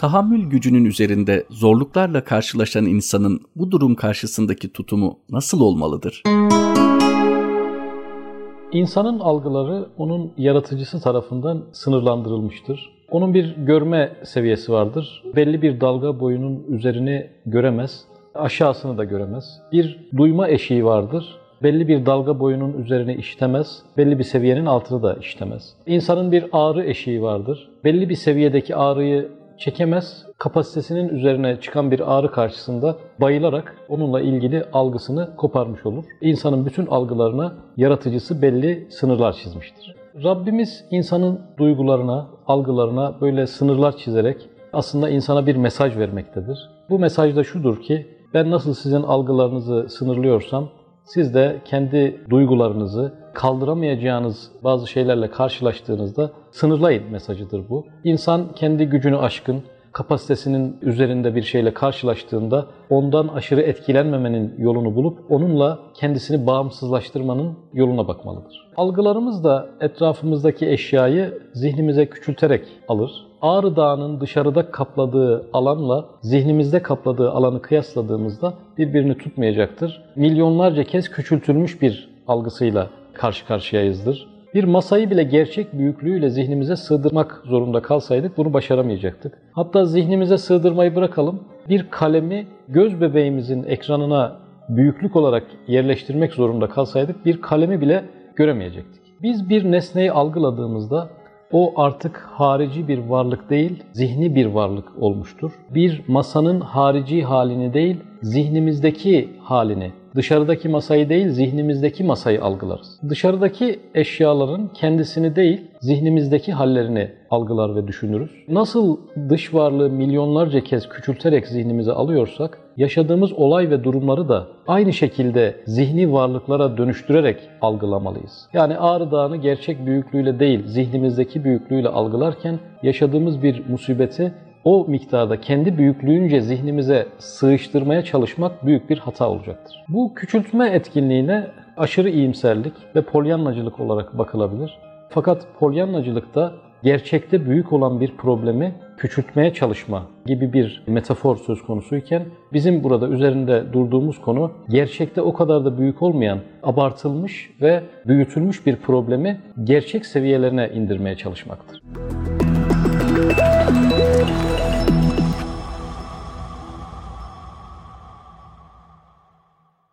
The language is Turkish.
Tahammül gücünün üzerinde zorluklarla karşılaşan insanın bu durum karşısındaki tutumu nasıl olmalıdır? İnsanın algıları onun yaratıcısı tarafından sınırlandırılmıştır. Onun bir görme seviyesi vardır. Belli bir dalga boyunun üzerini göremez, aşağısını da göremez. Bir duyma eşiği vardır. Belli bir dalga boyunun üzerine işitemez, belli bir seviyenin altını da işitemez. İnsanın bir ağrı eşiği vardır. Belli bir seviyedeki ağrıyı çekemez, kapasitesinin üzerine çıkan bir ağrı karşısında bayılarak onunla ilgili algısını koparmış olur. İnsanın bütün algılarına yaratıcısı belli sınırlar çizmiştir. Rabbimiz insanın duygularına, algılarına böyle sınırlar çizerek aslında insana bir mesaj vermektedir. Bu mesaj da şudur ki, ben nasıl sizin algılarınızı sınırlıyorsam, siz de kendi duygularınızı kaldıramayacağınız bazı şeylerle karşılaştığınızda sınırlayın mesajıdır bu. İnsan kendi gücünü aşkın, kapasitesinin üzerinde bir şeyle karşılaştığında ondan aşırı etkilenmemenin yolunu bulup onunla kendisini bağımsızlaştırmanın yoluna bakmalıdır. Algılarımız da etrafımızdaki eşyayı zihnimize küçülterek alır. Ağrı Dağı'nın dışarıda kapladığı alanla zihnimizde kapladığı alanı kıyasladığımızda birbirini tutmayacaktır. Milyonlarca kez küçültülmüş bir algısıyla karşı karşıyayızdır. Bir masayı bile gerçek büyüklüğüyle zihnimize sığdırmak zorunda kalsaydık bunu başaramayacaktık. Hatta zihnimize sığdırmayı bırakalım, bir kalemi göz bebeğimizin ekranına büyüklük olarak yerleştirmek zorunda kalsaydık bir kalemi bile göremeyecektik. Biz bir nesneyi algıladığımızda o artık harici bir varlık değil, zihni bir varlık olmuştur. Bir masanın harici halini değil, zihnimizdeki halini, dışarıdaki masayı değil, zihnimizdeki masayı algılarız. Dışarıdaki eşyaların kendisini değil, zihnimizdeki hallerini algılar ve düşünürüz. Nasıl dış varlığı milyonlarca kez küçülterek zihnimize alıyorsak, yaşadığımız olay ve durumları da aynı şekilde zihni varlıklara dönüştürerek algılamalıyız. Yani Ağrı Dağı'nı gerçek büyüklüğüyle değil, zihnimizdeki büyüklüğüyle algılarken yaşadığımız bir musibeti o miktarda kendi büyüklüğünce zihnimize sığıştırmaya çalışmak büyük bir hata olacaktır. Bu küçültme etkinliğine aşırı iyimserlik ve polyanlacılık olarak bakılabilir. Fakat polyanlacılıkta gerçekte büyük olan bir problemi küçültmeye çalışma gibi bir metafor söz konusuyken bizim burada üzerinde durduğumuz konu gerçekte o kadar da büyük olmayan, abartılmış ve büyütülmüş bir problemi gerçek seviyelerine indirmeye çalışmaktır.